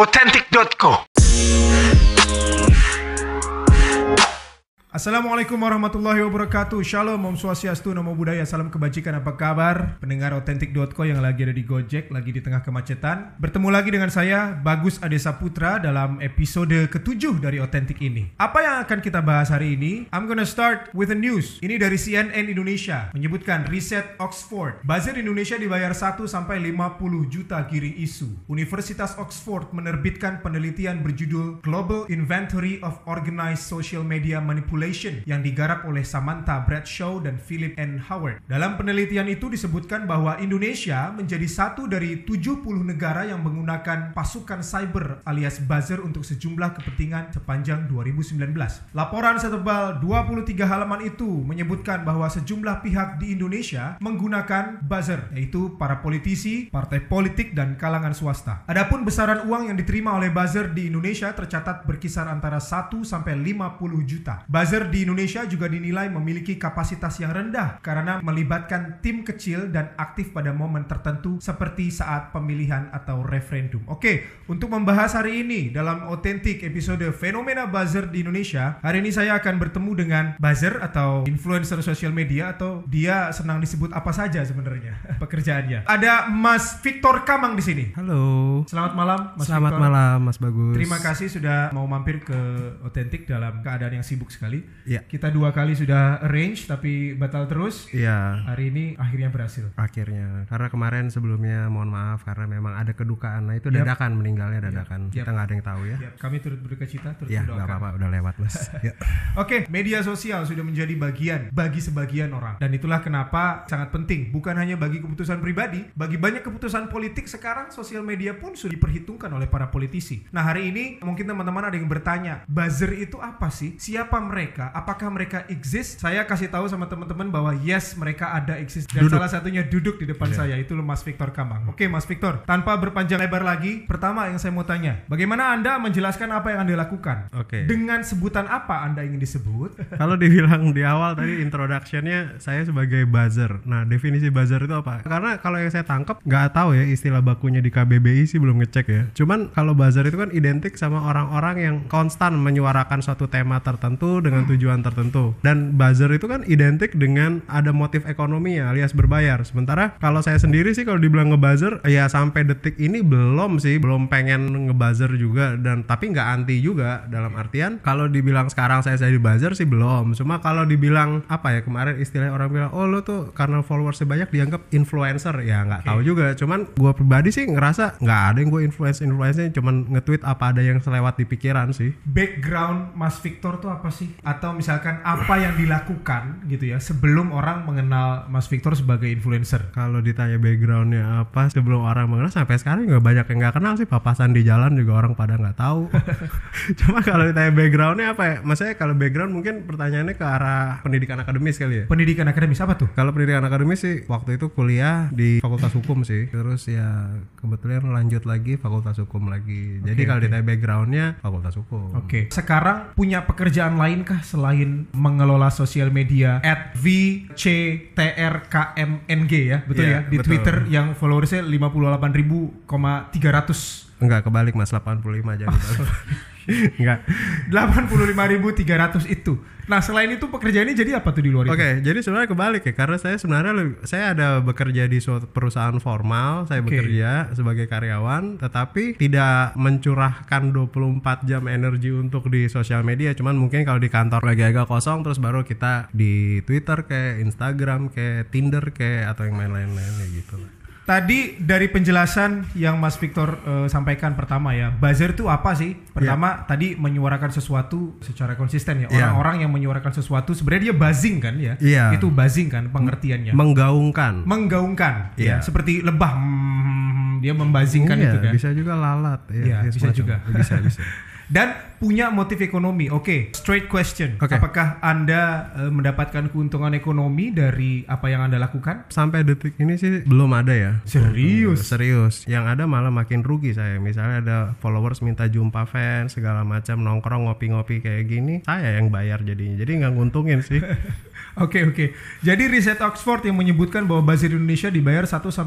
Authentic.co. Assalamualaikum warahmatullahi wabarakatuh. Shalom, Om Swastiastu, Namo Buddhaya, salam kebajikan. Apa kabar pendengar Authentic.co yang lagi ada di Gojek, lagi di tengah kemacetan? Bertemu lagi dengan saya, Bagus Adesa Putra, dalam episode ke-7 dari Authentic ini. Apa yang akan kita bahas hari ini? I'm gonna start with the news. Ini dari CNN Indonesia, menyebutkan riset Oxford. Buzzer Indonesia dibayar 1-50 juta giring isu. Universitas Oxford menerbitkan penelitian berjudul Global Inventory of Organized Social Media Manipulation yang digarap oleh Samantha Bradshaw dan Philip N. Howard. Dalam penelitian itu disebutkan bahwa Indonesia menjadi satu dari 70 negara yang menggunakan pasukan cyber alias buzzer untuk sejumlah kepentingan sepanjang 2019. Laporan setebal 23 halaman itu menyebutkan bahwa sejumlah pihak di Indonesia menggunakan buzzer, yaitu para politisi, partai politik, dan kalangan swasta. Adapun besaran uang yang diterima oleh buzzer di Indonesia tercatat berkisar antara 1 sampai 50 juta. Buzzer di Indonesia juga dinilai memiliki kapasitas yang rendah karena melibatkan tim kecil dan aktif pada momen tertentu seperti saat pemilihan atau referendum. Oke, untuk membahas hari ini dalam Authentic episode fenomena buzzer di Indonesia, hari ini saya akan bertemu dengan buzzer atau influencer sosial media, atau dia senang disebut apa saja sebenarnya pekerjaannya. Ada Mas Victor Kamang di sini. Halo. Selamat malam, Mas Selamat Victor. Malam, Mas Bagus. Terima kasih sudah mau mampir ke Authentic dalam keadaan yang sibuk sekali. Ya. Kita 2 kali sudah arrange tapi batal terus. Iya. Hari ini akhirnya berhasil. Akhirnya. Karena kemarin sebelumnya mohon maaf karena memang ada kedukaan. Nah itu dadakan, meninggalnya dadakan. Kita nggak ada yang tahu ya. Kami turut berduka cita, turut berdoakan. Nggak apa-apa, udah lewat mas. Oke, media sosial sudah menjadi bagian bagi sebagian orang. Dan itulah kenapa sangat penting. Bukan hanya bagi keputusan pribadi, bagi banyak keputusan politik sekarang sosial media pun sudah diperhitungkan oleh para politisi. Nah hari ini mungkin teman-teman ada yang bertanya, buzzer itu apa sih? Siapa mereka? Apakah mereka exist? Saya kasih tahu sama teman-teman bahwa yes, mereka ada exist. Dan salah satunya duduk di depan saya, itu Mas Victor Kamang. Oke, Mas Victor, tanpa berpanjang lebar lagi, pertama yang saya mau tanya, bagaimana Anda menjelaskan apa yang Anda lakukan? Oke. Dengan sebutan apa Anda ingin disebut? Kalau dibilang di awal tadi introduction-nya, saya sebagai buzzer. Nah, definisi buzzer itu apa? Karena kalau yang saya tangkap, nggak tahu ya istilah bakunya di KBBI sih, belum ngecek ya. Cuman kalau buzzer itu kan identik sama orang-orang yang konstan menyuarakan suatu tema tertentu dengan tujuan tertentu, dan buzzer itu kan identik dengan ada motif ekonomi ya, alias berbayar. Sementara kalau saya sendiri sih kalau dibilang ngebuzzer ya sampai detik ini belum pengen ngebuzzer juga, dan tapi nggak anti juga, dalam artian kalau dibilang sekarang saya jadi buzzer sih belum. Cuma kalau dibilang apa ya, kemarin istilah orang bilang oh lo tuh karena followersnya banyak dianggap influencer, ya nggak tahu juga. Cuman gue pribadi sih ngerasa nggak ada yang gue influence-nya, cuman nge-tweet apa ada yang selewat di pikiran sih. Background Mas Victor tuh apa sih? Atau misalkan apa yang dilakukan gitu ya sebelum orang mengenal Mas Victor sebagai influencer? Kalau ditanya backgroundnya apa sebelum orang mengenal, sampai sekarang juga banyak yang gak kenal sih. Papasan di jalan juga orang pada gak tahu. Cuma kalau ditanya backgroundnya apa ya, maksudnya kalau background mungkin pertanyaannya ke arah pendidikan akademis kali ya. Pendidikan akademis apa tuh? Kalau pendidikan akademis sih waktu itu kuliah di Fakultas Hukum sih, terus ya kebetulan lanjut lagi Fakultas Hukum lagi. Jadi kalau ditanya backgroundnya Fakultas Hukum. Oke. Sekarang punya pekerjaan lain selain mengelola sosial media @VCTRKMNG ya, betul ya? Di betul. Twitter yang followersnya 58.300. Enggak, kebalik mas, 85 jadi baru. Enggak, 85.300 itu. Nah selain itu pekerjaannya jadi apa tuh di luar itu? Oke, jadi sebenarnya kebalik ya, karena saya sebenarnya saya ada bekerja di suatu perusahaan formal, saya bekerja sebagai karyawan, tetapi tidak mencurahkan 24 jam energi untuk di sosial media. Cuman mungkin kalau di kantor lagi agak kosong, terus baru kita di Twitter kayak Instagram kayak Tinder kayak atau yang lain-lain ya gitu. Tadi dari penjelasan yang Mas Victor sampaikan pertama ya, buzzer itu apa sih? Pertama tadi menyuarakan sesuatu secara konsisten ya. Orang-orang yang menyuarakan sesuatu sebenarnya dia buzzing kan ya. Itu buzzing kan pengertiannya. Menggaungkan. Menggaungkan ya, seperti lebah dia membazingkan itu kan. Bisa juga lalat ya bisa juga. Bisa. Dan punya motif ekonomi. Oke, straight question. Apakah Anda mendapatkan keuntungan ekonomi dari apa yang Anda lakukan? Sampai detik ini sih belum ada ya. Serius. Yang ada malah makin rugi saya. Misalnya ada followers minta jumpa fans segala macam, nongkrong ngopi-ngopi kayak gini, saya yang bayar jadinya. Jadi nggak nguntungin sih. Oke. Jadi riset Oxford yang menyebutkan bahwa buzzer Indonesia dibayar 1-50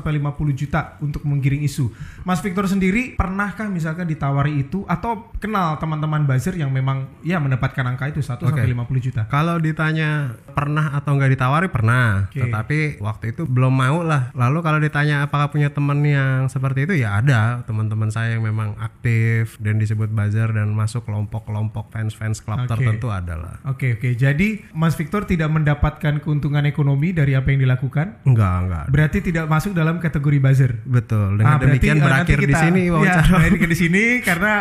juta untuk menggiring isu. Mas Victor sendiri pernahkah misalkan ditawari itu atau kenal teman-teman buzzer yang memang ya mendapatkan angka itu 1-50 juta? Kalau ditanya pernah atau nggak ditawari, pernah. Okay. Tetapi waktu itu belum mau lah. Lalu kalau ditanya apakah punya teman yang seperti itu, ya ada teman-teman saya yang memang aktif dan disebut buzzer dan masuk kelompok-kelompok fans-fans club tertentu adalah. Oke. Jadi Mas Victor tidak mendapatkan keuntungan ekonomi dari apa yang dilakukan? Enggak. Berarti tidak masuk dalam kategori buzzer. Betul. Dengan demikian berakhir di sini wawancara. Berakhir di sini karena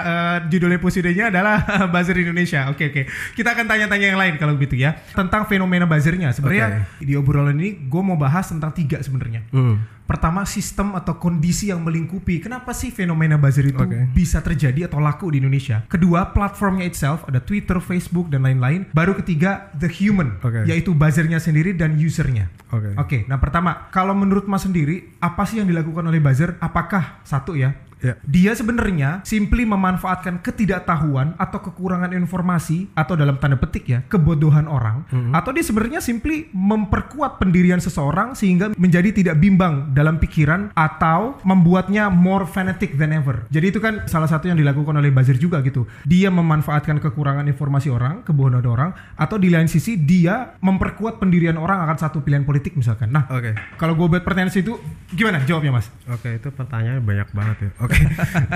judul episodenya adalah buzzer Indonesia. Oke. Kita akan tanya-tanya yang lain kalau begitu ya. Tentang fenomena buzzernya. Sebenarnya di obrolan ini gue mau bahas tentang 3 sebenarnya. Pertama, sistem atau kondisi yang melingkupi. Kenapa sih fenomena buzzer itu bisa terjadi atau laku di Indonesia? Kedua, platformnya itself. Ada Twitter, Facebook, dan lain-lain. Baru ketiga, the human. Yaitu buzzernya sendiri dan usernya. Oke, nah pertama, kalau menurut Mas sendiri, apa sih yang dilakukan oleh buzzer? Apakah, dia sebenarnya simply memanfaatkan ketidaktahuan atau kekurangan informasi, atau dalam tanda petik ya, kebodohan orang, atau dia sebenarnya simply memperkuat pendirian seseorang sehingga menjadi tidak bimbang dalam pikiran atau membuatnya more fanatic than ever. Jadi itu kan salah satu yang dilakukan oleh buzzer juga gitu. Dia memanfaatkan kekurangan informasi orang, kebodohan orang, atau di lain sisi dia memperkuat pendirian orang akan satu pilihan politik misalkan. Nah, kalau gue buat pertanyaan situ, gimana jawabnya Mas? Itu pertanyaannya banyak banget ya.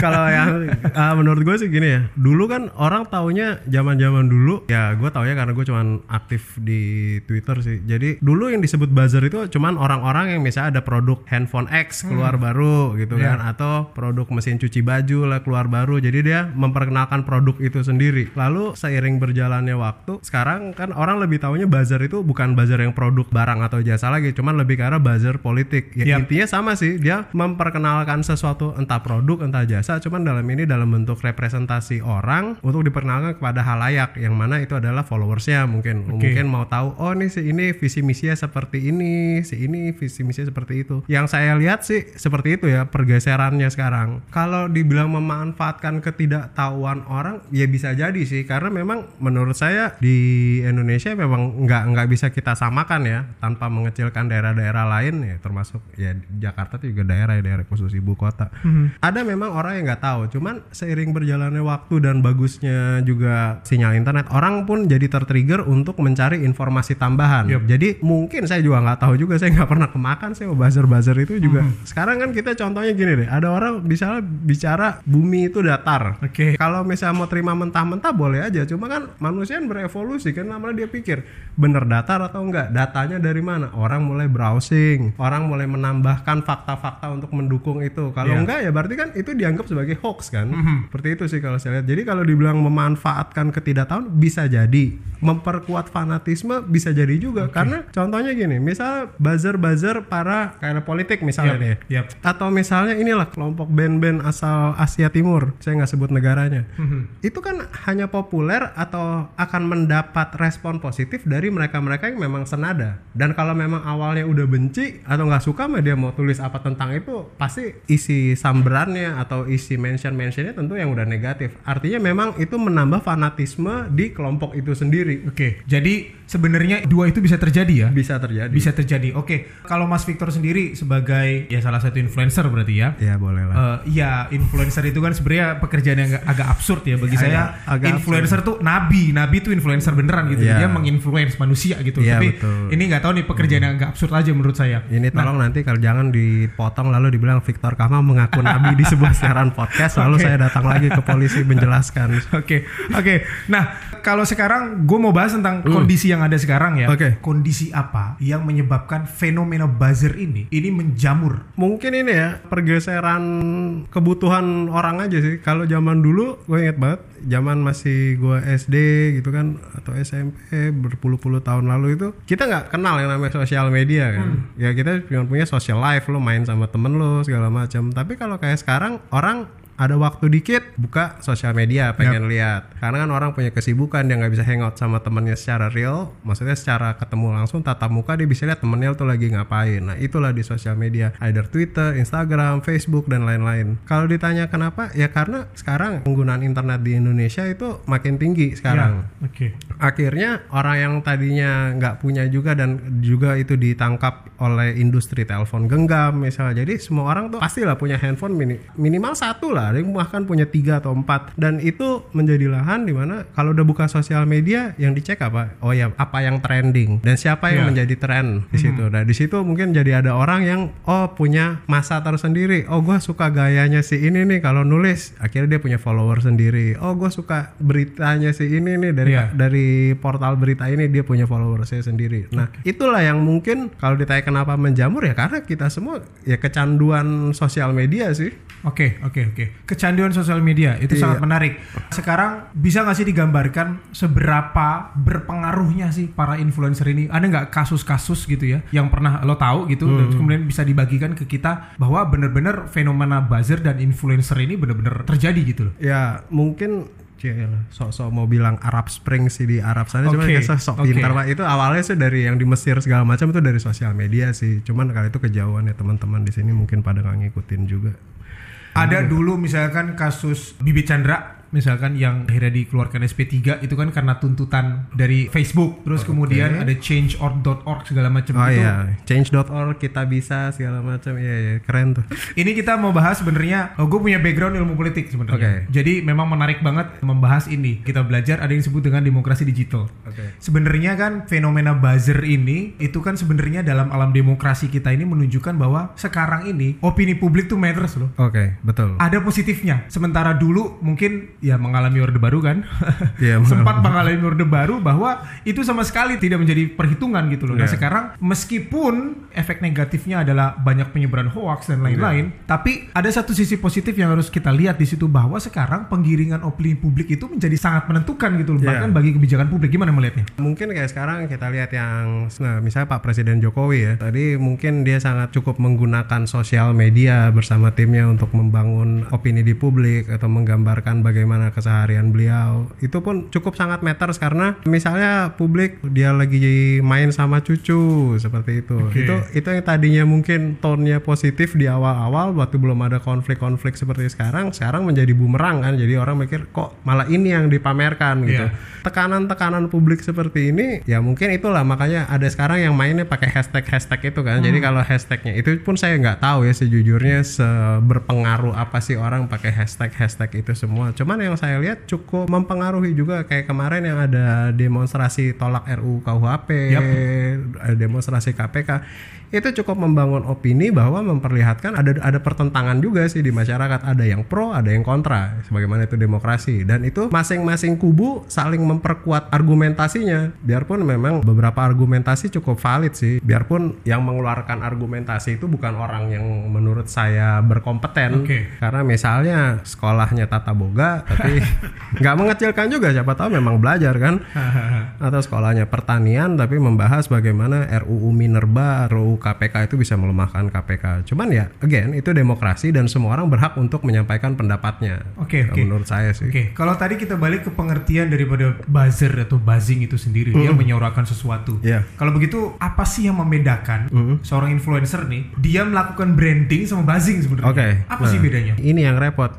Kalau yang menurut gue sih gini ya. Dulu kan orang taunya zaman-zaman dulu, ya gue taunya karena gue cuman aktif di Twitter sih. Jadi dulu yang disebut buzzer itu cuman orang-orang yang misalnya ada produk handphone X keluar baru gitu kan, atau produk mesin cuci baju lah keluar baru, jadi dia memperkenalkan produk itu sendiri. Lalu seiring berjalannya waktu, sekarang kan orang lebih taunya buzzer itu bukan buzzer yang produk barang atau jasa lagi, cuman lebih ke arah buzzer politik ya. Intinya sama sih, dia memperkenalkan sesuatu, entah produk entah jasa, cuman dalam ini dalam bentuk representasi orang untuk diperkenalkan kepada halayak, yang mana itu adalah followersnya. Mungkin mau tahu, oh nih si ini visi misinya seperti ini, si ini visi misinya seperti itu. Yang saya lihat sih seperti itu ya pergeserannya sekarang. Kalau dibilang memanfaatkan ketidaktahuan orang, ya bisa jadi sih, karena memang menurut saya di Indonesia memang nggak bisa kita samakan ya, tanpa mengecilkan daerah-daerah lain ya, termasuk ya Jakarta juga daerah khusus ibu kota. Ada memang orang yang nggak tahu, cuman seiring berjalannya waktu dan bagusnya juga sinyal internet, orang pun jadi tertrigger untuk mencari informasi tambahan. Jadi mungkin saya juga nggak tahu juga, saya nggak pernah kemakan sih buzzer-buzzer itu juga. Sekarang kan kita contohnya gini deh, ada orang misalnya bicara bumi itu datar. Kalau misalnya mau terima mentah-mentah boleh aja, cuma kan manusia berevolusi kan, namanya dia pikir bener datar atau enggak, datanya dari mana. Orang mulai browsing, orang mulai menambahkan fakta-fakta untuk mendukung itu. Kalau enggak ya berarti kan itu dianggap sebagai hoax kan. Seperti itu sih kalau saya lihat. Jadi kalau dibilang memanfaatkan ketidaktahuan bisa jadi, memperkuat fanatisme bisa jadi juga. Karena contohnya gini, misalnya buzzer-buzzer para karena politik misalnya atau misalnya inilah kelompok band-band asal Asia Timur, saya nggak sebut negaranya, itu kan hanya populer atau akan mendapat respon positif dari mereka-mereka yang memang senada. Dan kalau memang awalnya udah benci atau nggak suka, dia mau tulis apa tentang itu, pasti isi sambarannya atau isi mention-mentionnya tentu yang udah negatif. Artinya memang itu menambah fanatisme di kelompok itu sendiri. Jadi sebenarnya dua itu bisa terjadi ya? Bisa terjadi. Kalau Mas Victor sendiri sebagai ya salah satu influencer berarti ya? Iya boleh lah. Ya influencer itu kan sebenarnya pekerjaan yang agak absurd ya bagi saya. Influencer absurd. Tuh nabi tuh influencer beneran gitu. Dia menginfluence manusia gitu. Tapi betul. Ini nggak tahu nih pekerjaan yang agak absurd aja menurut saya. Ini tolong nanti kalau jangan dipotong lalu dibilang Victor Kamang mengaku nabi di sebuah siaran podcast lalu saya datang lagi ke polisi menjelaskan. Oke. Nah kalau sekarang gue mau bahas tentang kondisi yang ada sekarang ya. Kondisi apa yang menyebabkan fenomena buzzer ini menjamur? Mungkin ini ya pergeseran kebutuhan orang aja sih. Kalau zaman dulu gue inget banget, zaman masih gue SD gitu kan atau SMP berpuluh-puluh tahun lalu itu, kita nggak kenal yang namanya sosial media kan. Ya kita cuma punya social life, lo main sama temen lo segala macam. Tapi kalau kayak sekarang orang ada waktu dikit buka sosial media pengen lihat, karena kan orang punya kesibukan, dia nggak bisa hangout sama temennya secara real, maksudnya secara ketemu langsung tatap muka, dia bisa lihat temennya tuh lagi ngapain. Nah itulah di sosial media, either Twitter, Instagram, Facebook dan lain-lain. Kalau ditanya kenapa, ya karena sekarang penggunaan internet di Indonesia itu makin tinggi sekarang. Akhirnya orang yang tadinya nggak punya juga, dan juga itu ditangkap oleh industri telepon genggam misalnya. Jadi semua orang tuh pastilah punya handphone minimal satu lah, ada yang bahkan punya 3 atau 4, dan itu menjadi lahan dimana kalau udah buka sosial media yang dicek apa? Oh ya, apa yang trending dan siapa yang menjadi tren di situ. Nah di situ mungkin jadi ada orang yang oh punya masa tersendiri, oh gue suka gayanya si ini nih kalau nulis, akhirnya dia punya follower sendiri. Oh gue suka beritanya si ini nih dari portal berita ini, dia punya follower saya sendiri. Nah itulah yang mungkin kalau ditanya kenapa menjamur, ya karena kita semua ya kecanduan sosial media sih. Oke. Kecanduan sosial media itu sangat menarik. Sekarang bisa nggak sih digambarkan seberapa berpengaruhnya sih para influencer ini? Ada nggak kasus-kasus gitu ya yang pernah lo tahu gitu, dan kemudian bisa dibagikan ke kita bahwa benar-benar fenomena buzzer dan influencer ini benar-benar terjadi gitu loh? Ya mungkin sok-sok mau bilang Arab Spring sih di Arab sana, cuman kayak sok pintar Pak. Itu awalnya sih dari yang di Mesir segala macam itu dari sosial media sih, cuman kali itu kejauhan ya teman-teman di sini mungkin pada nggak ngikutin juga. Ada dulu misalkan kasus Bibit Candra misalkan yang akhirnya dikeluarkan SP3 itu kan karena tuntutan dari Facebook. Terus kemudian ada change.org segala macam itu. Change.org, kita bisa segala macam. Iya, keren tuh. Ini kita mau bahas sebenarnya. Gue punya background ilmu politik sebenarnya. Jadi memang menarik banget membahas ini. Kita belajar ada yang disebut dengan demokrasi digital. Sebenarnya kan fenomena buzzer ini itu kan sebenarnya dalam alam demokrasi kita ini menunjukkan bahwa sekarang ini opini publik tuh matters loh. Betul. Ada positifnya. Sementara dulu mungkin ya mengalami Orde Baru kan sempat mengalami Orde Baru, bahwa itu sama sekali tidak menjadi perhitungan gitu loh. Nah sekarang meskipun efek negatifnya adalah banyak penyebaran hoax dan lain-lain, tapi ada satu sisi positif yang harus kita lihat di situ, bahwa sekarang penggiringan opini publik itu menjadi sangat menentukan gitu loh, bahkan bagi kebijakan publik. Gimana melihatnya? Mungkin kayak sekarang kita lihat yang misalnya Pak Presiden Jokowi ya, tadi mungkin dia sangat cukup menggunakan sosial media bersama timnya untuk membangun opini di publik atau menggambarkan bagaimana keseharian beliau. Itu pun cukup sangat matters, karena misalnya publik dia lagi main sama cucu seperti itu. Itu yang tadinya mungkin tone-nya positif di awal-awal waktu belum ada konflik-konflik seperti sekarang menjadi bumerang kan. Jadi orang mikir kok malah ini yang dipamerkan gitu. Tekanan-tekanan publik seperti ini ya mungkin itulah makanya ada sekarang yang mainnya pakai hashtag-hashtag itu kan. Jadi kalau hashtagnya itu pun saya nggak tahu ya sejujurnya berpengaruh apa sih orang pakai hashtag-hashtag itu semua. Cuman yang saya lihat cukup mempengaruhi juga, kayak kemarin yang ada demonstrasi tolak RUU KUHP, demonstrasi KPK. Itu cukup membangun opini bahwa memperlihatkan ada pertentangan juga sih di masyarakat, ada yang pro, ada yang kontra, sebagaimana itu demokrasi. Dan itu masing-masing kubu saling memperkuat argumentasinya, biarpun memang beberapa argumentasi cukup valid sih, biarpun yang mengeluarkan argumentasi itu bukan orang yang menurut saya berkompeten. Karena misalnya sekolahnya tata boga tapi nggak mengecilkan juga, siapa tahu memang belajar kan. Atau sekolahnya pertanian tapi membahas bagaimana RUU Minerba, RUU KPK itu bisa melemahkan KPK. Cuman ya again itu demokrasi dan semua orang berhak untuk menyampaikan pendapatnya. Menurut saya sih. Kalau tadi kita balik ke pengertian daripada buzzer atau buzzing itu sendiri, dia menyuarakan sesuatu. Kalau begitu apa sih yang membedakan seorang influencer nih, dia melakukan branding sama buzzing sebenarnya? Apa sih bedanya? Ini yang repot.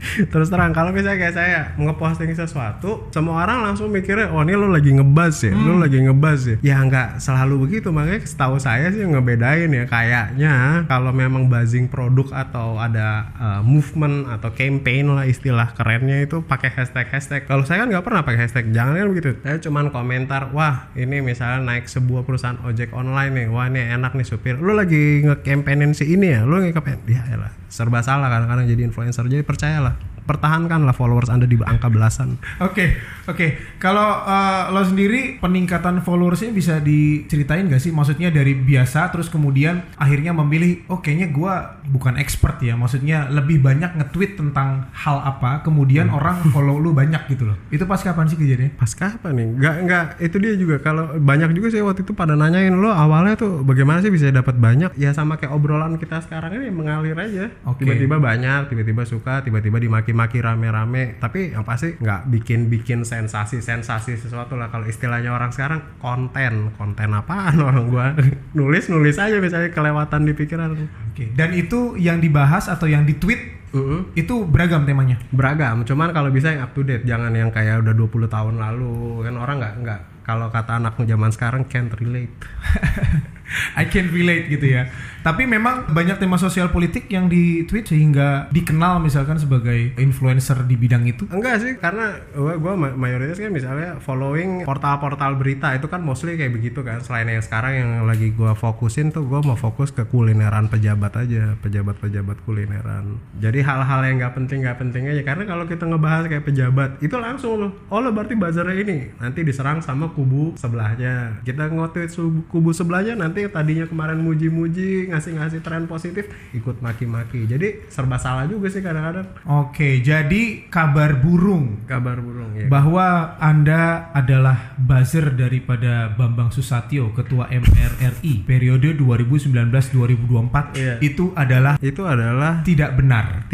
Terus terang kalau misalnya kayak saya ngeposting sesuatu, semua orang langsung mikirnya oh ini lo lagi ngebuzz ya, lo lagi ngebuzz ya. Ya nggak selalu begitu, makanya setahu saya sih ngebedain ya kayaknya kalau memang buzzing produk atau ada movement atau campaign lah istilah kerennya itu pakai hashtag-hashtag. Kalau saya kan nggak pernah pakai hashtag, jangan kan begitu. Saya cuman komentar, wah ini misalnya naik sebuah perusahaan ojek online nih, wah ini enak nih supir, lo lagi nge-campaignin si ini ya, lo nge-campaign. Ya elah, serba salah kadang-kadang jadi influencer, jadi percayalah pertahankanlah followers Anda di angka belasan. Oke. Kalau lo sendiri peningkatan followersnya bisa diceritain gak sih? Maksudnya dari biasa terus kemudian akhirnya memilih, oh kayaknya gue bukan expert ya, maksudnya lebih banyak nge-tweet tentang hal apa, kemudian orang follow lu banyak gitu loh. Itu pas kapan sih kejadiannya? Pas kapan nih? Enggak, itu dia juga. Kalau banyak juga sih waktu itu pada nanyain, lo awalnya tuh bagaimana sih bisa dapat banyak? Ya sama kayak obrolan kita sekarang ini, mengalir aja. Okay. Tiba-tiba banyak, tiba-tiba suka, tiba-tiba dimaki-maki rame-rame. Tapi yang pasti nggak bikin sensasi sesuatu lah. Kalau istilahnya orang sekarang konten apaan orang gua? Nulis aja misalnya kelewatan di pikiran. Okay. Dan itu yang dibahas atau yang ditweet? Itu beragam temanya? Beragam, cuman kalau bisa yang up to date, jangan yang kayak udah 20 tahun lalu kan orang nggak kalau kata anak zaman sekarang can't relate. I can't relate gitu ya. Tapi memang banyak tema sosial politik yang ditweet sehingga dikenal misalkan sebagai influencer di bidang itu? Enggak sih, karena gue mayoritas kan misalnya following portal-portal berita itu kan mostly kayak begitu kan. Selain yang sekarang yang lagi gue fokusin tuh, gue mau fokus ke kulineran pejabat aja, pejabat-pejabat kulineran. Jadi hal-hal yang gak penting aja, karena kalau kita ngebahas kayak pejabat itu langsung loh, oh lo berarti buzzernya ini nanti diserang sama kubu sebelahnya, kita nge-tweet kubu sebelahnya nanti tadinya kemarin muji-muji ngasih-ngasih tren positif ikut maki-maki, jadi serba salah juga sih kadang-kadang. Oke, jadi kabar burung ya. Bahwa Anda adalah buzzer daripada Bambang Susatyo, Ketua MPR RI periode 2019-2024. Yeah. Itu adalah tidak benar.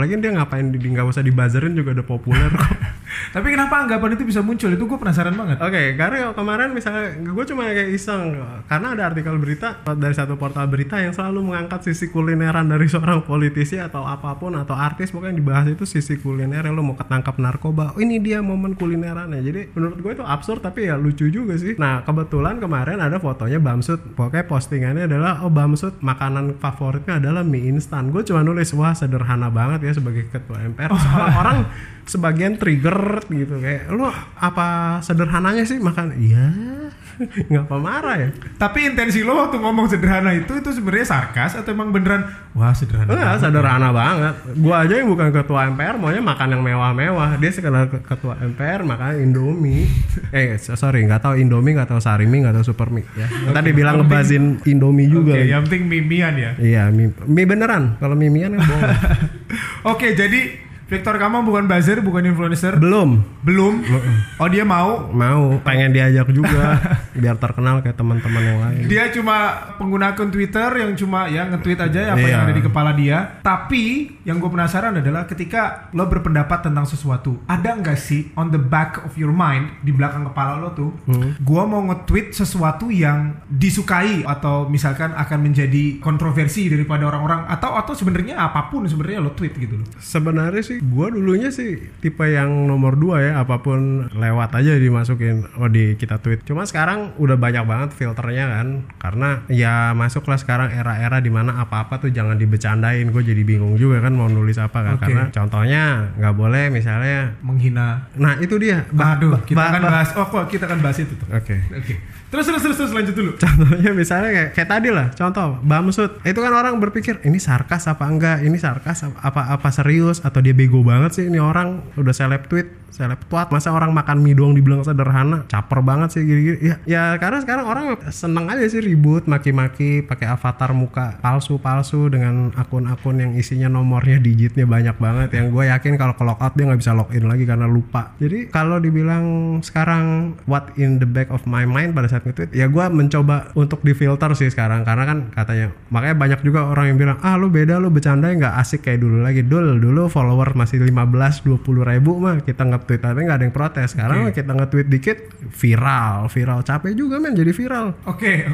Lagian dia ngapain, nggak usah dibuzzerin juga udah populer kok. Tapi kenapa anggapan itu bisa muncul? Itu gue penasaran banget. Oke, karena kemarin misalnya gue cuma kayak iseng, karena ada artikel berita dari satu portal berita yang selalu mengangkat sisi kulineran dari seorang politisi atau apapun atau artis, pokoknya yang dibahas itu sisi kuliner. Lo mau ketangkap narkoba, oh, ini dia momen kulinerannya. Jadi menurut gue itu absurd tapi ya lucu juga sih. Nah kebetulan kemarin ada fotonya Bamsoet, pokoknya postingannya adalah oh Bamsoet makanan favoritnya adalah mie instan. Gue cuma nulis wah sederhana banget ya sebagai ketua MPR. Orang sebagian trigger gitu kayak lu apa sederhananya sih makan, iya nggak apa marah ya. Tapi intensi lo waktu ngomong sederhana itu sebenarnya sarkas atau emang beneran wah sederhana? Enggak, sederhana banget. Gua aja yang bukan ketua MPR maunya makan yang mewah-mewah, dia sekedar ketua MPR makan Indomie. Nggak tahu Indomie, nggak tahu sarimi, nggak tahu supermi ya. Tadi bilang ngebazin Indomie juga. Okay, yang penting mimian ya. Iya, mie beneran. Kalau mimian kan bohong. Oke, jadi Victor Kamang bukan buzzer, bukan influencer. Belum. Oh dia mau, pengen diajak juga biar terkenal kayak teman-teman yang lain. Dia cuma pengguna akun Twitter yang cuma ya nge-tweet aja apa yang ada di kepala dia. Tapi yang gue penasaran adalah ketika lo berpendapat tentang sesuatu, ada nggak sih on the back of your mind, di belakang kepala lo tuh, gue mau nge-tweet sesuatu yang disukai atau misalkan akan menjadi kontroversi daripada orang-orang, atau sebenarnya apapun sebenarnya lo tweet gitu lo. Sebenarnya sih gue dulunya sih tipe yang nomor 2 ya, apapun lewat aja dimasukin kita tweet. Cuma sekarang udah banyak banget filternya kan, karena ya masuklah sekarang era-era dimana apa-apa tuh jangan dibecandain. Gue jadi bingung juga kan mau nulis apa kan. Karena contohnya gak boleh misalnya menghina. Nah itu dia. Kita akan bahas itu tuh. Oke. Terus lanjut dulu. Contohnya misalnya kayak tadi lah, contoh Bamsoet. Itu kan orang berpikir ini sarkas apa enggak, ini sarkas apa serius, atau dia bego banget sih ini orang, udah seleb tweet, seleb twat. Masa orang makan mie doang dibilang sederhana, caper banget sih gini-gini. Ya karena sekarang orang seneng aja sih ribut, maki-maki, pakai avatar muka palsu-palsu dengan akun-akun yang isinya nomornya digitnya banyak banget. Yang gue yakin kalau ke logout dia nggak bisa login lagi karena lupa. Jadi kalau dibilang sekarang what in the back of my mind pada saat nge-tweet, ya gue mencoba untuk difilter sih sekarang, karena kan katanya makanya banyak juga orang yang bilang lu beda, lu bercanda nggak asik kayak dulu lagi. Dulu follower masih 15-20 ribu mah kita nge-tweet tapi nggak ada yang protes. Sekarang kita nge-tweet dikit viral, capek juga men jadi viral. Oke.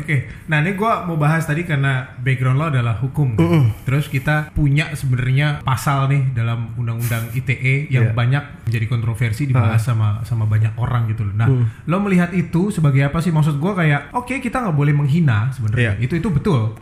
Nah ini gue mau bahas tadi karena background lo adalah hukum. Terus kita punya sebenarnya pasal nih dalam undang-undang ITE yang banyak menjadi kontroversi dibahas sama banyak orang gitu loh. Nah lo melihat itu sebagai apa sih? Maksud gue kayak kita nggak boleh menghina sebenarnya. Itu betul.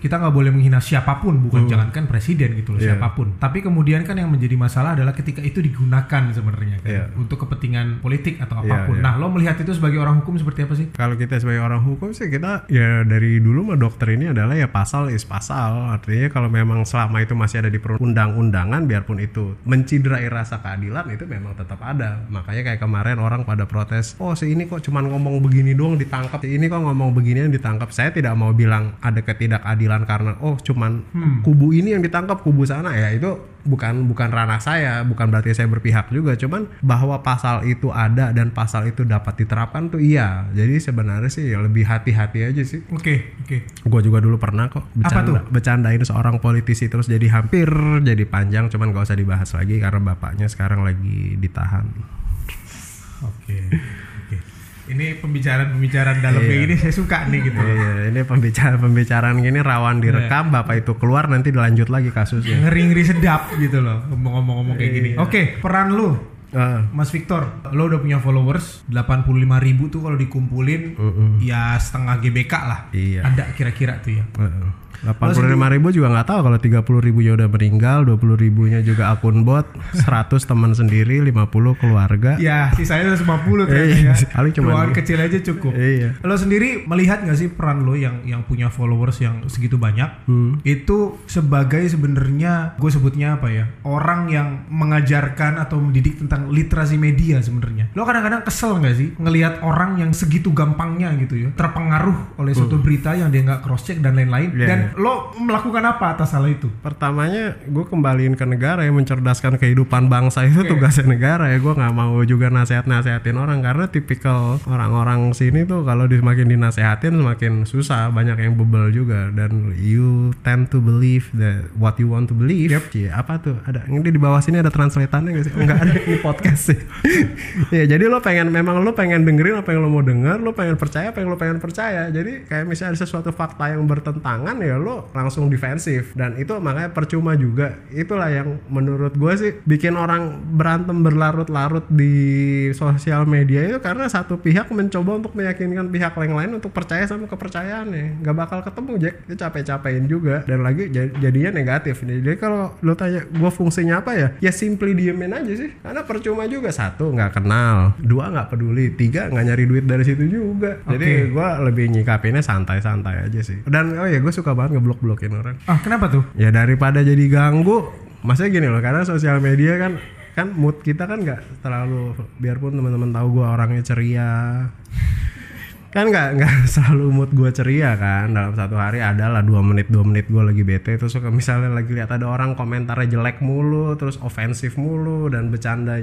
Kita nggak boleh menghina siapapun, bukan jangankan presiden gitu loh, siapapun. Tapi kemudian kan yang menjadi menjadi masalah adalah ketika itu digunakan sebenarnya kan, untuk kepentingan politik atau apapun. Nah, lo melihat itu sebagai orang hukum seperti apa sih? Kalau kita sebagai orang hukum sih, kita ya dari dulu mah dokter ini adalah ya pasal is pasal. Artinya kalau memang selama itu masih ada di perundang-undangan, biarpun itu menciderai rasa keadilan, itu memang tetap ada. Makanya kayak kemarin orang pada protes, oh si ini kok cuman ngomong begini doang ditangkap, si ini kok ngomong beginian ditangkap. Saya tidak mau bilang ada ketidakadilan karena oh cuman kubu ini yang ditangkap, kubu sana, ya itu bukan ranah saya, bukan berarti saya berpihak juga, cuman bahwa pasal itu ada dan pasal itu dapat diterapkan tuh iya. Jadi sebenarnya sih ya lebih hati-hati aja sih. Oke. Gue juga dulu pernah kok bercandain seorang politisi terus jadi hampir jadi panjang, cuman gak usah dibahas lagi karena bapaknya sekarang lagi ditahan. Oke. Ini pembicaraan dalam kayak gini saya suka nih gitu. Ini pembicaraan gini rawan direkam, bapak itu keluar nanti dilanjut lagi kasusnya. Ngeri-ngeri sedap gitu loh ngomong-ngomong kayak gini. Oke, peran lu Mas Victor, lo udah punya followers 85.000 tuh kalau dikumpulin ya setengah GBK lah. Iya. Ada kira-kira tuh ya. 85.000 juga gak tahu kalau 30.000 ya udah meninggal, 20.000 juga akun bot, 100 teman sendiri, 50 keluarga. Ya sisanya 150 kayaknya. Keluarga kecil aja cukup. Iya. Lo sendiri melihat gak sih peran lo yang punya followers yang segitu banyak itu sebagai sebenarnya gue sebutnya apa ya, orang yang mengajarkan atau mendidik tentang literasi media sebenarnya. Lo kadang-kadang kesel nggak sih ngelihat orang yang segitu gampangnya gitu ya terpengaruh oleh suatu berita yang dia nggak cross check dan lain-lain, dan lo melakukan apa atas hal itu? Pertamanya gue kembaliin ke negara ya, mencerdaskan kehidupan bangsa itu tugasnya negara ya. Gue nggak mau juga nasihat-nasihatin orang karena tipikal orang-orang sini tuh kalau semakin dinasehatin semakin susah, banyak yang bebel juga, dan you tend to believe that what you want to believe. Apa tuh ada ini di bawah sini ada translatannya nggak sih? Nggak ada. Podcast sih. Ya jadi lo pengen, memang lo pengen dengerin apa yang lo mau denger, lo pengen percaya apa yang lo pengen percaya. Jadi kayak misalnya ada sesuatu fakta yang bertentangan ya lo langsung defensif, dan itu makanya percuma juga. Itulah yang menurut gue sih bikin orang berantem berlarut-larut di sosial media itu, karena satu pihak mencoba untuk meyakinkan pihak yang lain untuk percaya sama kepercayaannya. Gak bakal ketemu Jack, itu capek-capekin juga, dan lagi jadinya negatif. Jadi kalau lo tanya gue fungsinya apa ya, ya simply diemin aja sih, karena percuma juga. Satu, gak kenal. Dua, gak peduli. Tiga, gak nyari duit dari situ juga. Jadi gue lebih nyikapinnya santai-santai aja sih. Dan gue suka banget ngeblok-blokin orang. Kenapa tuh? Ya daripada jadi ganggu. Maksudnya gini loh, karena sosial media kan mood kita kan gak terlalu, biarpun teman-teman tahu gue orangnya ceria kan nggak selalu mood gue ceria kan. Dalam satu hari adalah 2 menit gue lagi bete. Terus misalnya lagi lihat ada orang komentarnya jelek mulu, terus ofensif mulu, dan bercanda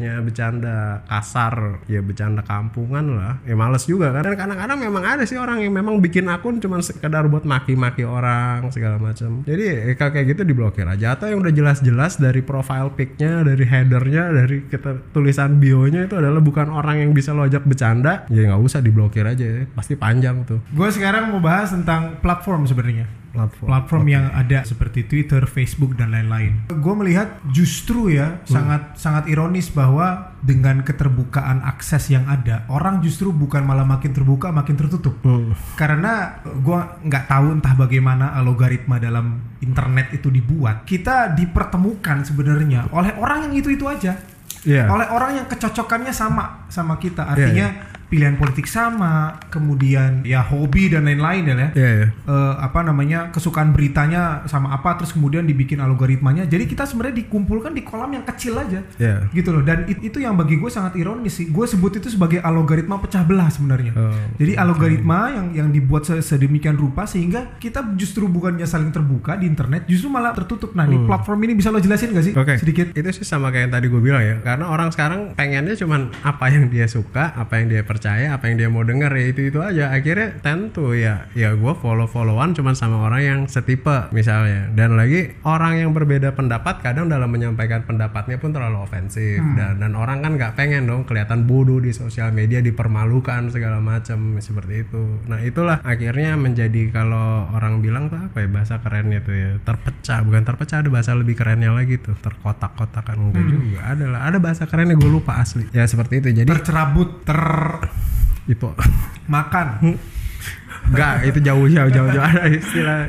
kasar, ya bercanda kampungan lah, ya males juga kan. Dan kadang-kadang memang ada sih orang yang memang bikin akun cuma sekedar buat maki-maki orang segala macam. Jadi kayak gitu diblokir aja, atau yang udah jelas-jelas dari profile pic-nya, dari header-nya, dari tulisan bio-nya itu adalah bukan orang yang bisa lo ajak bercanda, ya nggak usah, diblokir aja ya. Pasti panjang tuh. Gue sekarang mau bahas tentang platform sebenarnya. Platform yang ada seperti Twitter, Facebook, dan lain-lain. Gue melihat justru ya sangat ironis bahwa dengan keterbukaan akses yang ada, orang justru bukan malah makin terbuka, makin tertutup. Karena gue nggak tahu entah bagaimana algoritma dalam internet itu dibuat. Kita dipertemukan sebenarnya oleh orang yang itu aja. Oleh orang yang kecocokannya sama kita. Artinya pilihan politik sama, kemudian ya hobi dan lain-lain ya. Kesukaan beritanya sama apa, terus kemudian dibikin algoritmanya. Jadi kita sebenarnya dikumpulkan di kolam yang kecil aja, gitu loh. Dan itu yang bagi gue sangat ironis sih. Gue sebut itu sebagai algoritma pecah belah sebenarnya. Jadi algoritma yang dibuat sedemikian rupa sehingga kita justru bukannya saling terbuka di internet, justru malah tertutup. Nah, di platform ini bisa lo jelasin gak sih sedikit? Itu sih sama kayak yang tadi gue bilang ya. Karena orang sekarang pengennya cuman apa yang dia suka, apa yang dia percaya, apa yang dia mau denger, ya itu aja. Akhirnya tentu ya gue follow-followan cuman sama orang yang setipe misalnya. Dan lagi orang yang berbeda pendapat kadang dalam menyampaikan pendapatnya pun terlalu ofensif. Dan orang kan nggak pengen dong kelihatan bodoh di sosial media, dipermalukan segala macam seperti itu. Nah itulah akhirnya menjadi, kalau orang bilang tuh apa ya bahasa kerennya tuh ya, terpecah. Bukan terpecah, ada bahasa lebih kerennya lagi tuh, terkotak-kotakan. Enggak juga, ada bahasa kerennya gue lupa asli. Ya seperti itu. Jadi tercerabut, itu makan Enggak, itu jauh ada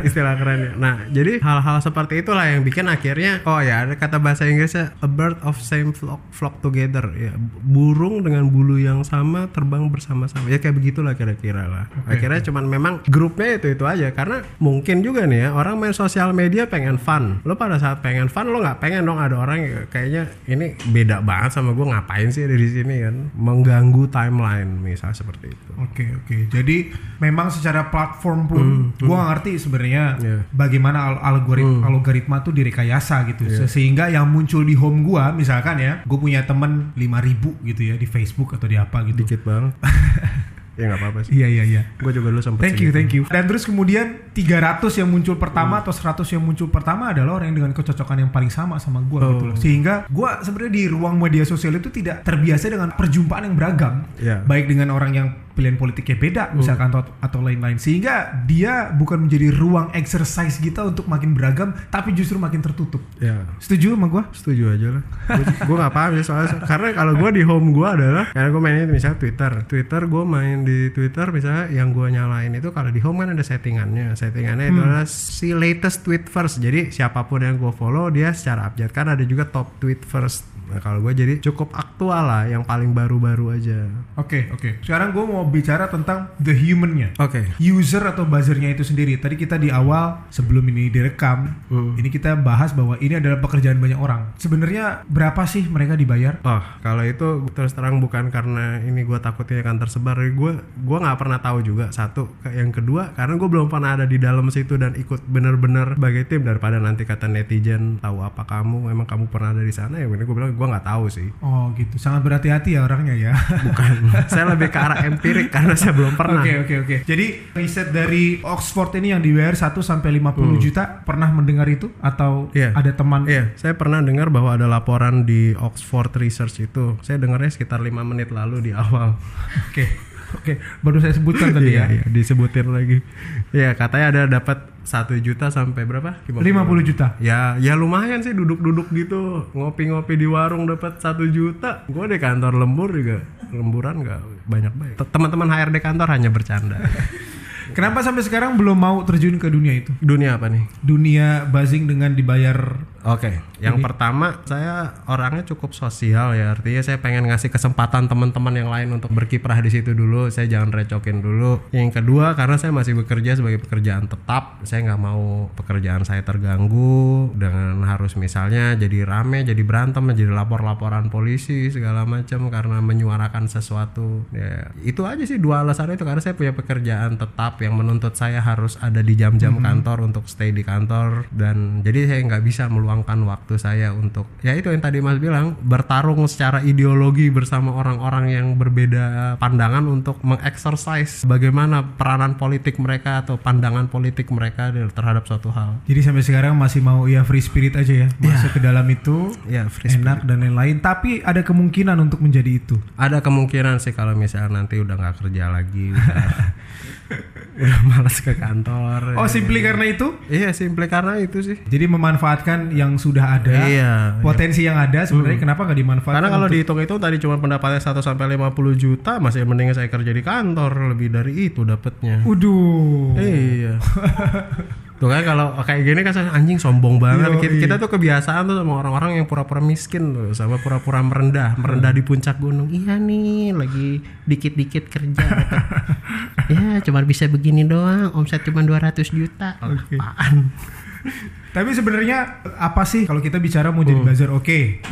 istilah kerennya. Nah, jadi hal-hal seperti itulah yang bikin akhirnya, oh ya, ada kata bahasa Inggrisnya a bird of same flock together, ya, burung dengan bulu yang sama terbang bersama-sama. Ya kayak begitulah kira-kira lah. Okay, akhirnya cuman memang grupnya itu aja, karena mungkin juga nih ya, orang main sosial media pengen fun. Lo pada saat pengen fun, lo nggak pengen dong ada orang yang kayaknya ini beda banget sama gue, ngapain sih ada di sini kan? Mengganggu timeline misalnya seperti itu. Oke. Jadi memang secara platform pun gue ngerti sebenarnya bagaimana algoritma tuh direkayasa gitu, sehingga yang muncul di home gue misalkan ya, gue punya temen 5,000 gitu ya di Facebook atau di apa gitu. Dikit banget. Ya nggak apa-apa sih. Iya. Gue juga dulu sempet. Thank you. Dan terus kemudian 300 yang muncul pertama atau 100 yang muncul pertama adalah orang yang dengan kecocokan yang paling sama gue gitu loh. Sehingga gue sebenarnya di ruang media sosial itu tidak terbiasa dengan perjumpaan yang beragam, baik dengan orang yang pilihan politiknya beda misalkan atau lain-lain, sehingga dia bukan menjadi ruang exercise kita untuk makin beragam, tapi justru makin tertutup. Setuju sama gue? Setuju aja lah. Gue gak paham sih soalnya, karena kalau gue di home gue adalah, karena gue mainnya misalnya Twitter gue main di Twitter misalnya, yang gue nyalain itu kalau di home kan ada settingannya itu adalah si latest tweet first, jadi siapapun yang gue follow dia secara update, kan ada juga top tweet first. Nah, kalau gue jadi cukup aktual lah, yang paling baru-baru aja. Oke. Sekarang gue mau bicara tentang the human-nya. User atau buzzernya itu sendiri. Tadi kita di awal sebelum ini direkam, ini kita bahas bahwa ini adalah pekerjaan banyak orang. Sebenarnya berapa sih mereka dibayar? Kalau itu terus terang bukan karena ini gue takutnya akan tersebar. Gue nggak pernah tahu juga, satu. Yang kedua, karena gue belum pernah ada di dalam situ dan ikut bener-bener sebagai tim, daripada nanti kata netizen, tahu apa kamu? Emang kamu pernah ada di sana ya? Ini gue bilang gue nggak tahu sih. Oh gitu, sangat berhati-hati ya orangnya ya. Bukan, saya lebih ke arah empirik karena saya belum pernah. Oke. Jadi riset dari Oxford ini yang dibayar 1-50 juta, pernah mendengar itu atau ada teman? Saya pernah dengar bahwa ada laporan di Oxford Research itu. Saya dengarnya sekitar 5 menit lalu di awal. Oke, baru saya sebutkan tadi ya. Iya, disebutin lagi. Ya, katanya ada dapat 1 juta sampai berapa? 50 juta. Ya lumayan sih, duduk-duduk gitu, ngopi-ngopi di warung dapat 1 juta. Gue di kantor lembur juga, lemburan enggak banyak-banyak. Teman-teman HRD kantor hanya bercanda. Kenapa sampai sekarang belum mau terjun ke dunia itu? Dunia apa nih? Dunia buzzing dengan dibayar. Yang pertama, saya orangnya cukup sosial ya. Artinya saya pengen ngasih kesempatan teman-teman yang lain untuk berkiprah di situ dulu. Saya jangan recokin dulu. Yang kedua, karena saya masih bekerja sebagai pekerjaan tetap, saya nggak mau pekerjaan saya terganggu dengan harus misalnya jadi rame, jadi berantem, jadi lapor-laporan polisi segala macam karena menyuarakan sesuatu. Ya, itu aja sih dua alasannya itu, karena saya punya pekerjaan tetap yang menuntut saya harus ada di jam-jam kantor untuk stay di kantor, dan jadi saya nggak bisa meluangkan waktu saya untuk, ya itu yang tadi Mas bilang, bertarung secara ideologi bersama orang-orang yang berbeda pandangan untuk mengexercise bagaimana peranan politik mereka atau pandangan politik mereka terhadap suatu hal. Jadi sampai sekarang masih mau ya free spirit aja ya, masuk ke dalam itu enak dan lain-lain, tapi ada kemungkinan untuk menjadi itu. Ada kemungkinan sih kalau misalnya nanti udah gak kerja lagi udah malas ke kantor. Simply karena itu? Iya, simply karena itu sih. Jadi memanfaatkan yang sudah ada, potensi yang ada sebenarnya, kenapa nggak dimanfaatkan? Karena kalau dihitung-hitung tadi cuma pendapatnya 1-50 juta, masih mendingan saya kerja di kantor, lebih dari itu dapatnya. Iya. Tuh kan kalau kayak gini kan anjing sombong banget. Kita tuh kebiasaan tuh sama orang-orang yang pura-pura miskin tuh, sama pura-pura merendah di puncak gunung. Iya nih, lagi dikit-dikit kerja. Ya, cuma bisa begini doang, omset cuma 200 juta. Apaan? Tapi sebenarnya apa sih kalau kita bicara mau jadi buzzer?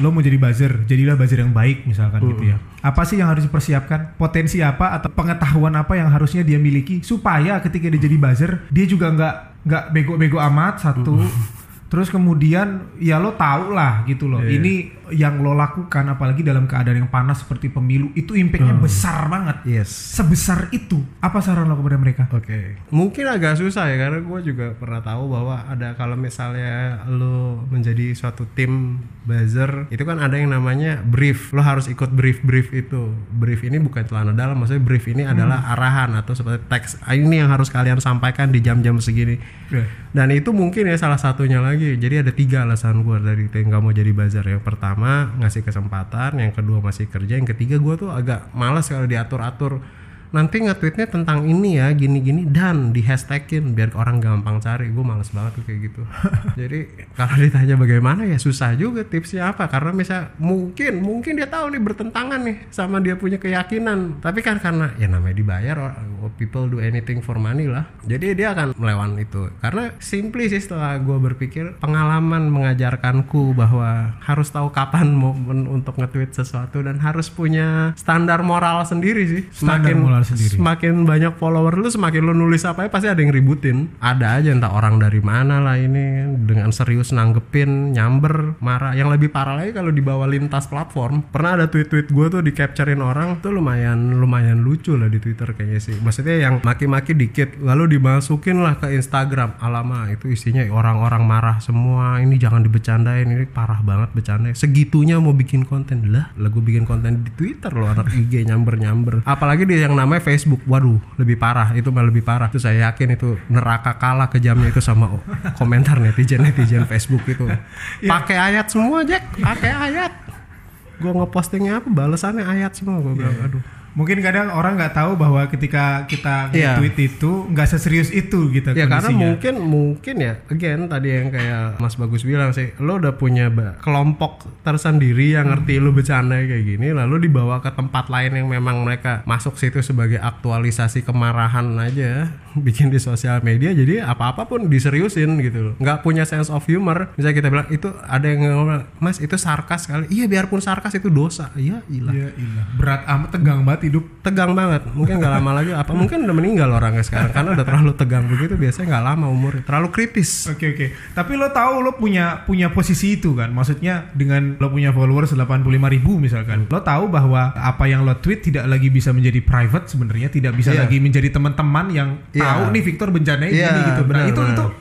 Lo mau jadi buzzer, jadilah buzzer yang baik misalkan gitu ya. Apa sih yang harus dipersiapkan? Potensi apa atau pengetahuan apa yang harusnya dia miliki supaya ketika dia jadi buzzer dia juga nggak bego-bego amat, satu. Terus kemudian ya lo tau lah gitu loh, ini yang lo lakukan apalagi dalam keadaan yang panas seperti pemilu itu impactnya besar banget. Sebesar itu. Apa saran lo kepada mereka? Mungkin agak susah ya, karena gue juga pernah tahu bahwa ada, kalau misalnya lo menjadi suatu tim buzzer itu kan ada yang namanya brief. Lo harus ikut brief itu. Brief ini bukan celana dalam, maksudnya brief ini adalah arahan atau seperti teks, ini yang harus kalian sampaikan di jam-jam segini. Dan itu mungkin ya salah satunya lagi. Jadi ada 3 alasan gue dari nggak mau jadi buzzer. Yang pertama ngasih kesempatan, yang kedua masih kerja, yang ketiga gue tuh agak malas kalau diatur-atur. nanti nge-tweetnya tentang ini ya, gini-gini, dan di hashtagin biar orang gampang cari. Gue males banget tuh kayak gitu. Jadi kalau ditanya bagaimana ya susah juga tipsnya apa, karena misalnya mungkin dia tahu nih bertentangan nih sama dia punya keyakinan, tapi kan karena ya namanya dibayar, people do anything for money lah, jadi dia akan melawan itu. Karena simply sih setelah gue berpikir, pengalaman mengajarkanku bahwa harus tahu kapan momen untuk nge-tweet sesuatu dan harus punya standar moral sendiri sih. Semakin banyak follower lu, semakin lu nulis apa ya pasti ada yang ributin. Ada aja entah orang dari mana lah ini dengan serius nanggepin, nyamber, marah. Yang lebih parah lagi kalau dibawa lintas platform. Pernah ada tweet-tweet gue tuh di-capturein orang, tuh lumayan lucu lah di Twitter kayaknya sih. Maksudnya yang maki-maki dikit lalu dimasukin lah ke Instagram. Alamak, itu isinya orang-orang marah semua. Ini jangan dibecandain, ini parah banget bercanda. Segitunya mau bikin konten. Lah gue bikin konten di Twitter loh, anak IG nyamber-nyamber. Apalagi dia yang namanya Facebook, waduh lebih parah, itu malah lebih parah. Itu saya yakin itu neraka kalah kejamnya itu sama komentar netizen Facebook itu. Pakai ayat semua Jack, pakai ayat. Gue ngepostingnya apa, balasannya ayat semua. Gue bilang aduh. Mungkin kadang orang nggak tahu bahwa ketika kita tweet itu nggak seserius itu gitu ya, kondisinya. Karena mungkin ya again tadi yang kayak Mas Bagus bilang sih, lo udah punya kelompok tersendiri yang ngerti lo bercanda kayak gini, lalu dibawa ke tempat lain yang memang mereka masuk situ sebagai aktualisasi kemarahan aja, bikin di sosial media. Jadi apa-apa pun diseriusin gitu loh, nggak punya sense of humor. Misalnya kita bilang itu, ada yang ngomong, Mas itu sarkas kali. Iya, biarpun sarkas itu dosa. Iya ilah, ya, ilah. Berat amat, tegang banget hidup, tegang banget. Mungkin nggak lama lagi apa mungkin udah meninggal orangnya sekarang karena udah terlalu tegang begitu. Biasanya nggak lama umurnya, terlalu kritis. Oke. Tapi lo tahu lo punya posisi itu kan, maksudnya dengan lo punya followers 85.000 misalkan, lo tahu bahwa apa yang lo tweet tidak lagi bisa menjadi private sebenarnya, tidak bisa lagi menjadi teman-teman yang tahu nih Victor bencanain ini gitu. Benar,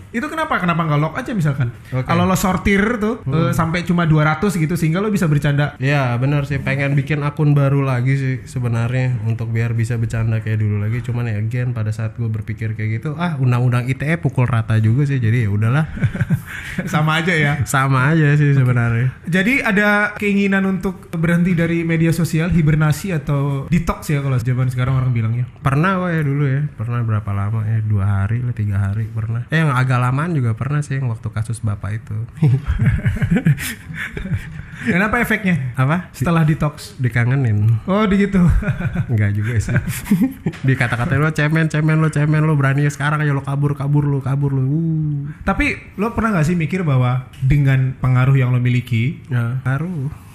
itu kenapa nggak lock aja misalkan? Kalau lo sortir tuh sampai cuma 200 gitu sehingga lo bisa bercanda. Iya benar sih, pengen bikin akun baru lagi sih sebenarnya untuk biar bisa bercanda kayak dulu lagi. Cuman ya again pada saat gue berpikir kayak gitu, undang-undang ITE pukul rata juga sih, jadi ya udahlah. sama aja sih sebenarnya. Jadi ada keinginan untuk berhenti dari media sosial, hibernasi atau detox ya kalau zaman sekarang orang bilangnya? Pernah gue ya dulu ya, pernah berapa lama ya, 2 hari lah 3 hari pernah. Yang agak lamaan juga pernah sih, yang waktu kasus bapak itu. Dan apa efeknya? Apa? Setelah detox? Dikangenin. Oh gitu. Enggak juga sih. Dikata-katain lo cemen lo berani ya sekarang ya, lo kabur lo. Tapi lo pernah gak sih mikir bahwa dengan pengaruh yang lo miliki,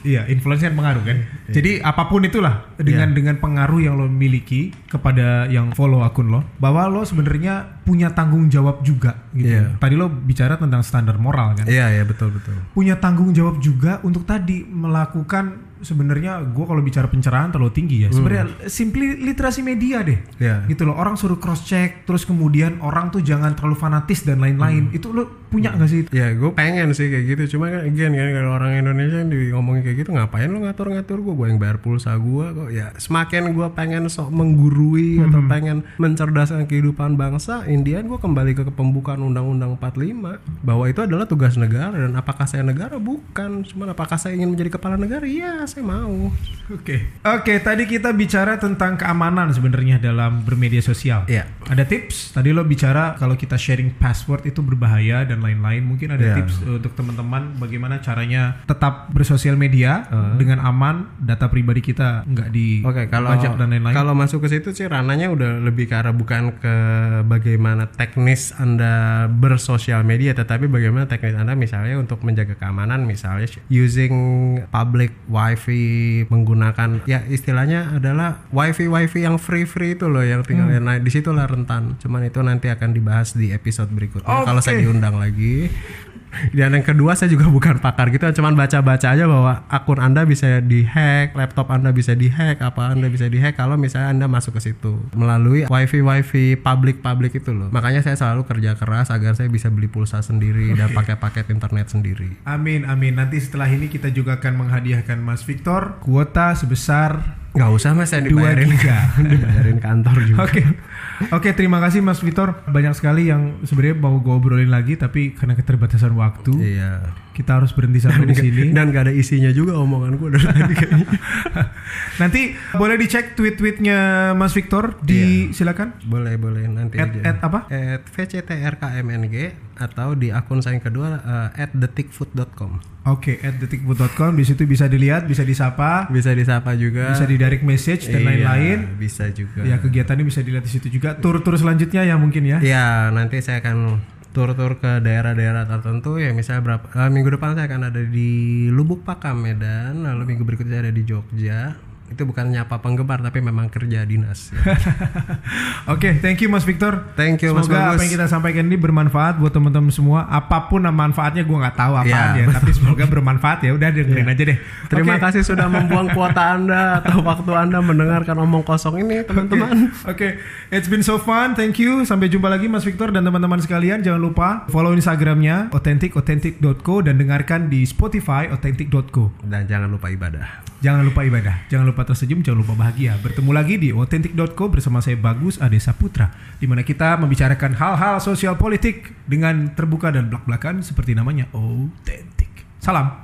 Iya, influence kan pengaruh kan. Yeah. Jadi apapun itulah dengan pengaruh yang lo miliki kepada yang follow akun lo, bahwa lo sebenarnya punya tanggung jawab juga gitu. Yeah. Tadi lo bicara tentang standar moral kan. Iya, betul. Punya tanggung jawab juga untuk tadi melakukan, sebenarnya gue kalau bicara pencerahan terlalu tinggi ya. Sebenarnya simply literasi media deh. Yeah. Gitu loh, orang suruh cross check, terus kemudian orang tuh jangan terlalu fanatis dan lain-lain. Itu lo punya gak sih? Ya gue pengen sih kayak gitu. Cuma kan again kan kalau orang Indonesia yang ngomongin kayak gitu, ngapain lo ngatur-ngatur gue yang bayar pulsa gue kok. Ya semakin gue pengen sok menggurui atau pengen mencerdaskan kehidupan bangsa, Indian gue kembali ke pembukaan Undang-Undang 45 bahwa itu adalah tugas negara. Dan apakah saya negara? Bukan. Cuman apakah saya ingin menjadi kepala negara? Iya, saya mau. Oke, tadi kita bicara tentang keamanan sebenarnya dalam bermedia sosial. Iya. Ada tips? Tadi lo bicara kalau kita sharing password itu berbahaya dan lain-lain. Mungkin ada tips untuk teman-teman bagaimana caranya tetap bersosial media dengan aman, data pribadi kita nggak dibajak dan lain-lain. Kalau masuk ke situ sih ranahnya udah lebih ke arah bukan ke bagaimana teknis Anda bersosial media, tetapi bagaimana teknis Anda misalnya untuk menjaga keamanan, misalnya using public wifi, menggunakan ya istilahnya adalah wifi yang free itu loh, yang tinggal nah di situ lah rentan. Cuman itu nanti akan dibahas di episode berikutnya kalau saya diundang lagi. Dan yang kedua, saya juga bukan pakar gitu, cuman baca-baca aja bahwa akun Anda bisa dihack, laptop Anda bisa dihack, apa Anda bisa dihack kalau misalnya Anda masuk ke situ melalui wifi public itu loh. Makanya saya selalu kerja keras agar saya bisa beli pulsa sendiri dan pakai paket internet sendiri. Amin. Nanti setelah ini kita juga akan menghadiahkan Mas Victor kuota sebesar, gak usah Mas, saya dibayarin kantor juga. Oke, terima kasih Mas Victor. Banyak sekali yang sebenarnya mau gue obrolin lagi, tapi karena keterbatasan waktu, kita harus berhenti sampai di sini. Dan gak ada isinya juga omongan gue dari tadi kayaknya. Nanti boleh dicek tweet-tweetnya Mas Victor di silakan. Boleh nanti at apa? At VCTRKMNG atau di akun saya yang kedua @detikfood.com. Oke, @detikfood.com. Di situ bisa dilihat, bisa disapa juga. Bisa di direct message dan lain-lain. Bisa juga. Ya, kegiatannya bisa dilihat di situ juga. Tur-tur selanjutnya ya mungkin ya. Iya, nanti saya akan tur-tur ke daerah-daerah tertentu ya, misalnya minggu depan saya akan ada di Lubuk Pakam, Medan, lalu minggu berikutnya ada di Jogja. Itu bukan nyapa penggemar tapi memang kerja dinas ya. Oke, thank you Mas Victor. Thank you Mas Bagus. Semoga apa yang kita sampaikan ini bermanfaat buat teman-teman semua. Apapun manfaatnya gue gak tahu apaan ya, tapi semoga bermanfaat ya. Udah dengerin aja deh. Terima kasih sudah membuang kuota Anda atau waktu Anda mendengarkan omong kosong ini teman-teman. Oke. It's been so fun. Thank you. Sampai jumpa lagi Mas Victor dan teman-teman sekalian. Jangan lupa follow Instagramnya authentic.co dan dengarkan di Spotify authentic.co. Dan jangan lupa ibadah. Jangan lupa tersenyum, jangan lupa bahagia. Bertemu lagi di Authentic.co bersama saya Bagus Adesa Putra, di mana kita membicarakan hal-hal sosial politik dengan terbuka dan blak-blakan seperti namanya Authentic. Salam.